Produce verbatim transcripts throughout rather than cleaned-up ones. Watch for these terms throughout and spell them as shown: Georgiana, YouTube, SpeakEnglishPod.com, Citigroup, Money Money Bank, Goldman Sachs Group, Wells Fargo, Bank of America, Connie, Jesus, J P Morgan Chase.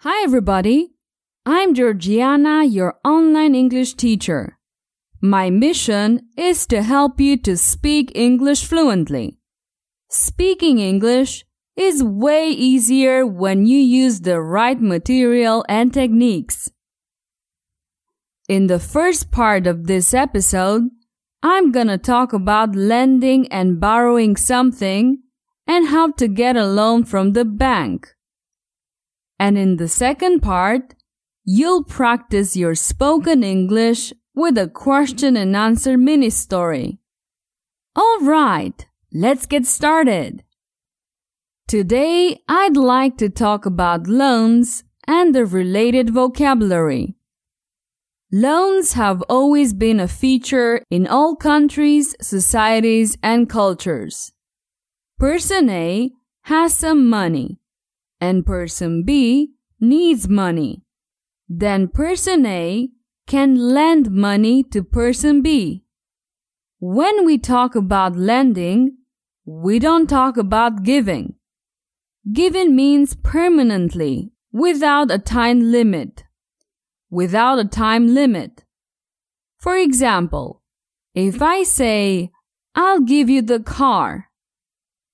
Hi everybody, I'm Georgiana, your online English teacher. My mission is to help you to speak English fluently. Speaking English is way easier when you use the right material and techniques. In the first part of this episode, I'm gonna talk about lending and borrowing something and how to get a loan from the bank. And in the second part, you'll practice your spoken English with a question and answer mini story. All right, let's get started. Today, I'd like to talk about loans and the related vocabulary. Loans have always been a feature in all countries, societies, and cultures. Person A has some money, and person B needs money. Then person A can lend money to person B. When we talk about lending, we don't talk about giving. Giving means permanently, without a time limit. Without a time limit. For example, if I say, I'll give you the car,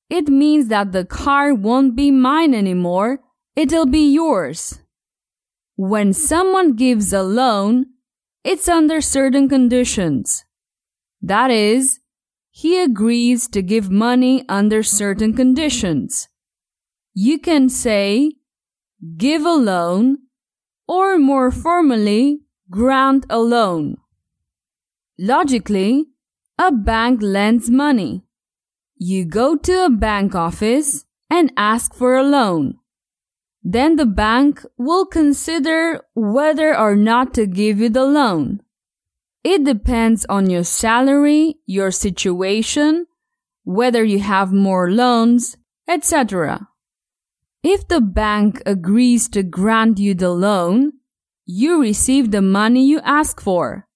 it means that the car won't be mine anymore, it'll be yours. When someone gives a loan, it's under certain conditions. That is, he agrees to give money under certain conditions. You can say, give a loan, or more formally, grant a loan. Logically, a bank lends money. You go to a bank office and ask for a loan. Then the bank will consider whether or not to give you the loan. It depends on your salary, your situation, whether you have more loans, et cetera. If the bank agrees to grant you the loan, you receive the money you ask for.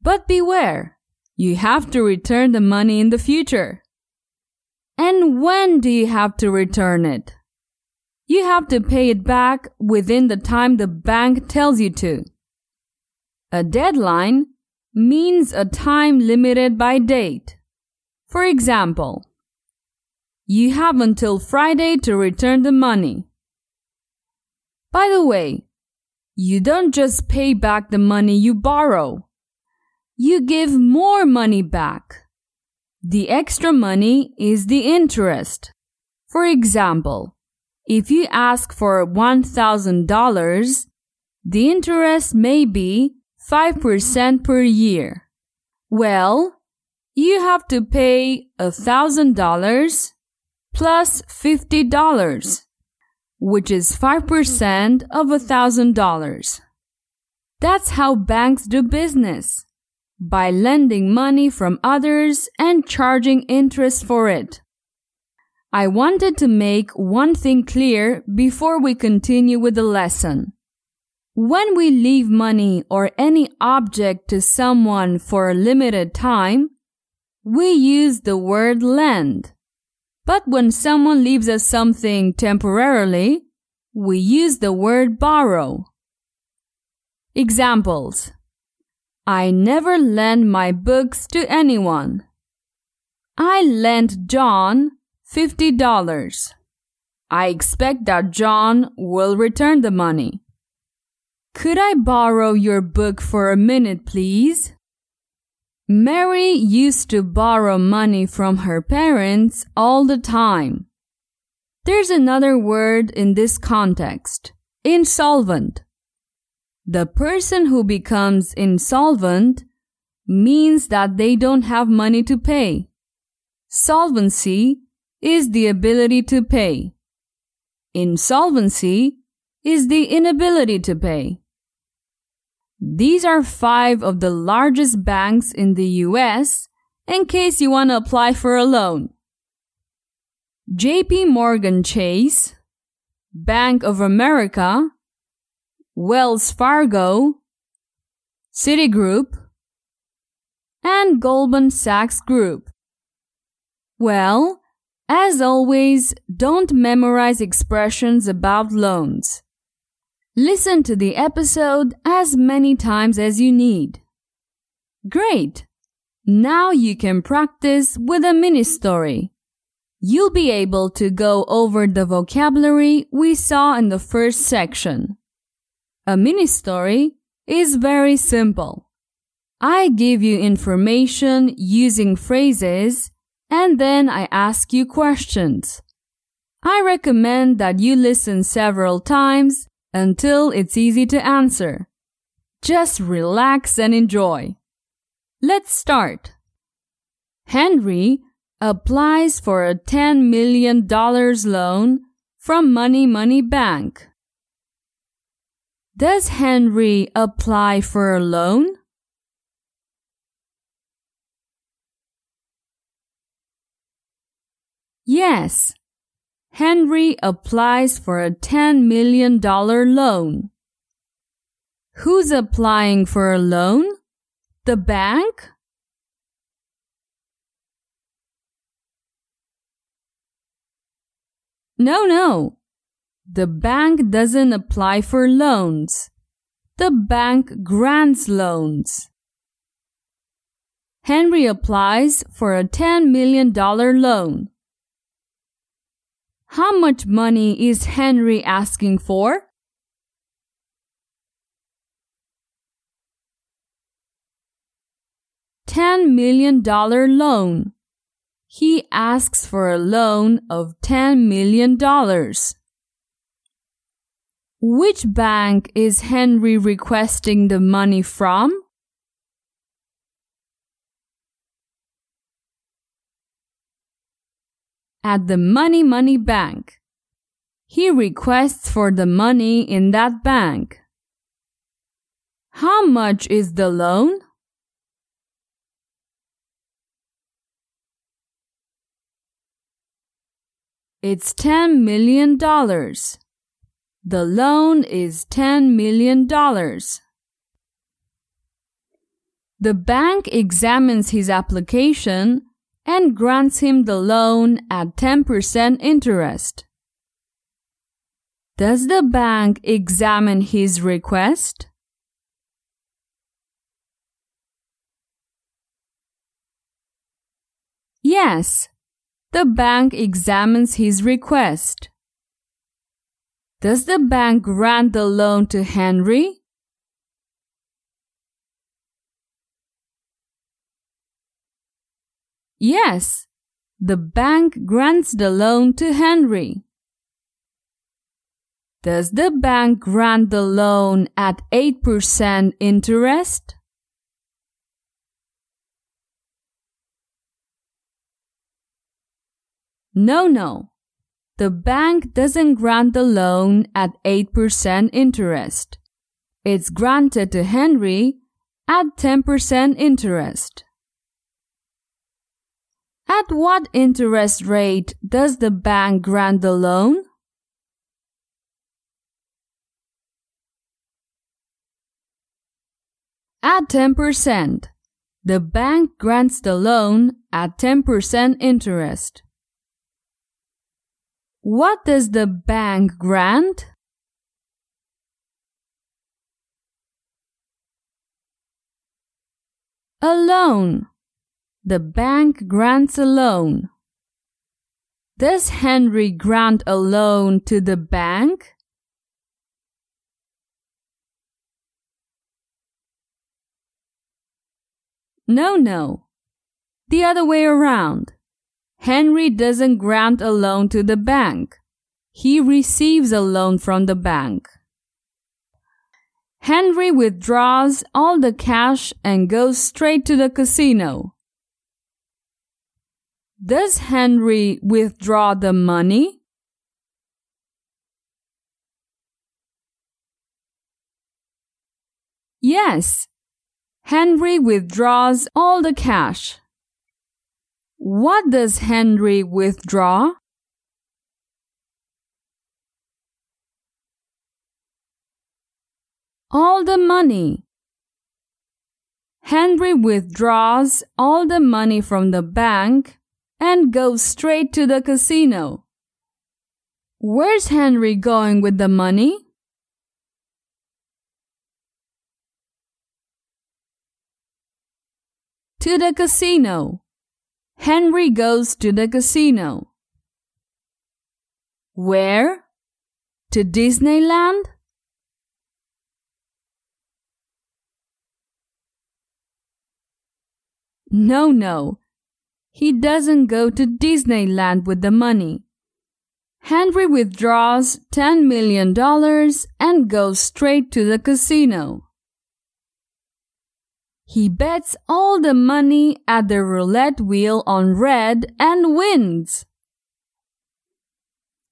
But beware, you have to return the money in the future. And when do you have to return it? You have to pay it back within the time the bank tells you to. A deadline means a time limited by date. For example, you have until Friday to return the money. By the way, you don't just pay back the money you borrow. You give more money back. The extra money is the interest. For example, if you ask for one thousand dollars, the interest may be five percent per year. Well, you have to pay one thousand dollars plus fifty dollars, which is five percent of one thousand dollars. That's how banks do business. By lending money from others and charging interest for it. I wanted to make one thing clear before we continue with the lesson. When we leave money or any object to someone for a limited time, we use the word lend. But when someone leaves us something temporarily, we use the word borrow. Examples. I never lend my books to anyone. I lent John fifty dollars. I expect that John will return the money. Could I borrow your book for a minute, please? Mary used to borrow money from her parents all the time. There's another word in this context, insolvent. The person who becomes insolvent means that they don't have money to pay. Solvency is the ability to pay. Insolvency is the inability to pay. These are five of the largest banks in the U S in case you want to apply for a loan. J P Morgan Chase, Bank of America, Wells Fargo, Citigroup, and Goldman Sachs Group. Well, as always, don't memorize expressions about loans. Listen to the episode as many times as you need. Great! Now you can practice with a mini story. You'll be able to go over the vocabulary we saw in the first section. A mini story is very simple. I give you information using phrases and then I ask you questions. I recommend that you listen several times until it's easy to answer. Just relax and enjoy. Let's start. Henry applies for a ten million dollars loan from Money Money Bank. Does Henry apply for a loan? Yes. Henry applies for a ten million dollars loan. Who's applying for a loan? The bank? No, no. The bank doesn't apply for loans. The bank grants loans. Henry applies for a ten million dollars loan. How much money is Henry asking for? ten million dollars loan. He asks for a loan of ten million dollars. Which bank is Henry requesting the money from? At the Money Money Bank. He requests for the money in that bank. How much is the loan? It's ten million dollars. The loan is ten million dollars. The bank examines his application and grants him the loan at ten percent interest. Does the bank examine his request? Yes, the bank examines his request. Does the bank grant the loan to Henry? Yes, the bank grants the loan to Henry. Does the bank grant the loan at eight percent interest? No, no. The bank doesn't grant the loan at eight percent interest. It's granted to Henry at ten percent interest. At what interest rate does the bank grant the loan? At ten percent. The bank grants the loan at ten percent interest. What does the bank grant? A loan. The bank grants a loan. Does Henry grant a loan to the bank? No, no. The other way around. Henry doesn't grant a loan to the bank. He receives a loan from the bank. Henry withdraws all the cash and goes straight to the casino. Does Henry withdraw the money? Yes, Henry withdraws all the cash. What does Henry withdraw? All the money. Henry withdraws all the money from the bank and goes straight to the casino. Where's Henry going with the money? to the casino. Henry goes to the casino. Where? To Disneyland? No, no. He doesn't go to Disneyland with the money. Henry withdraws ten million dollars and goes straight to the casino. He bets all the money at the roulette wheel on red and wins.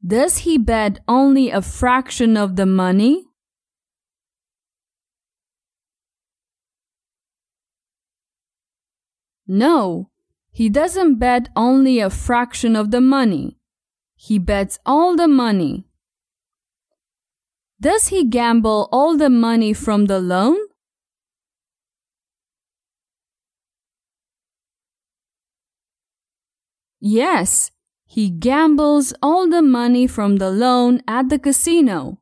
Does he bet only a fraction of the money? No, he doesn't bet only a fraction of the money. He bets all the money. Does he gamble all the money from the loan? Yes, he gambles all the money from the loan at the casino.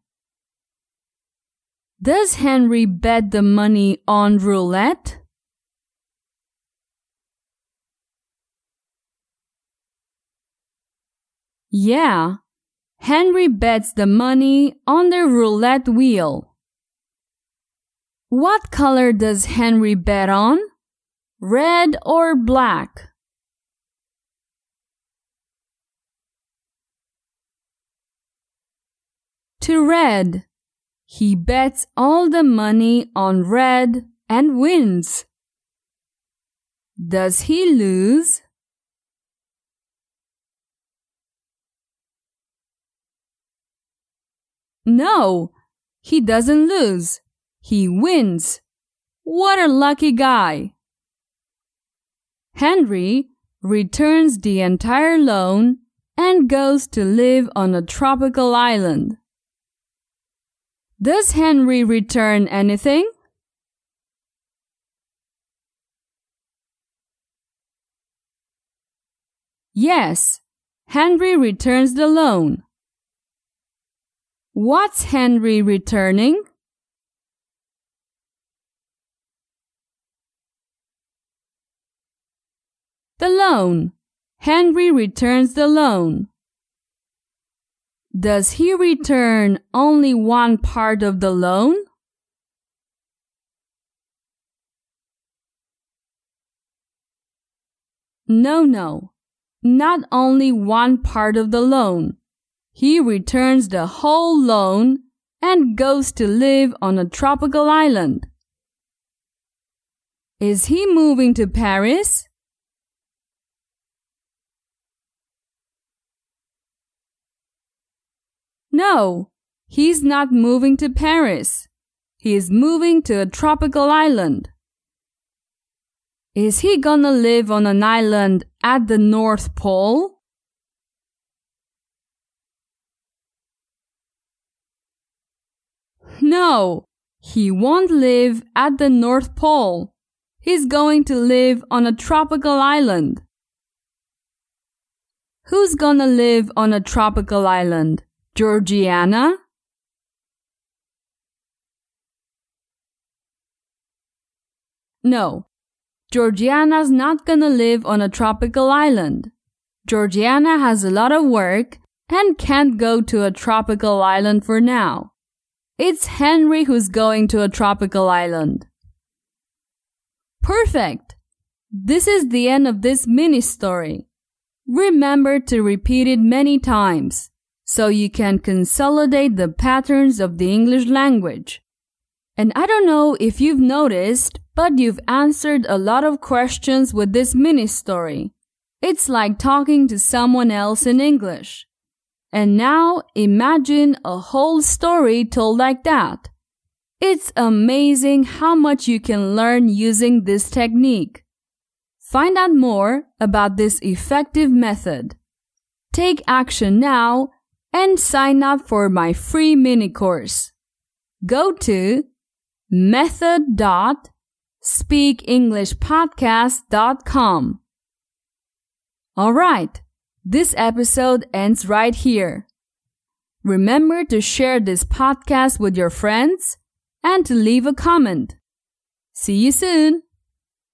Does Henry bet the money on roulette? Yeah, Henry bets the money on the roulette wheel. What color does Henry bet on? Red or black? To red. He bets all the money on red and wins. Does he lose? No, he doesn't lose. He wins. What a lucky guy! Henry returns the entire loan and goes to live on a tropical island. Does Henry return anything? Yes, Henry returns the loan. What's Henry returning? The loan. Henry returns the loan. Does he return only one part of the loan? No, no, not only one part of the loan. He returns the whole loan and goes to live on a tropical island. Is he moving to Paris? No, he's not moving to Paris. He is moving to a tropical island. Is he gonna live on an island at the North Pole? No, he won't live at the North Pole. He's going to live on a tropical island. Who's gonna live on a tropical island? Georgiana? No, Georgiana's not gonna live on a tropical island. Georgiana has a lot of work and can't go to a tropical island for now. It's Henry who's going to a tropical island. Perfect! This is the end of this mini story. Remember to repeat it many times so you can consolidate the patterns of the English language. And I don't know if you've noticed, but you've answered a lot of questions with this mini story. It's like talking to someone else in English. And now imagine a whole story told like that. It's amazing how much you can learn using this technique. Find out more about this effective method. Take action now and sign up for my free mini course. Go to method dot speak english podcast dot com. All right. This episode ends right here. Remember to share this podcast with your friends and to leave a comment. See you soon!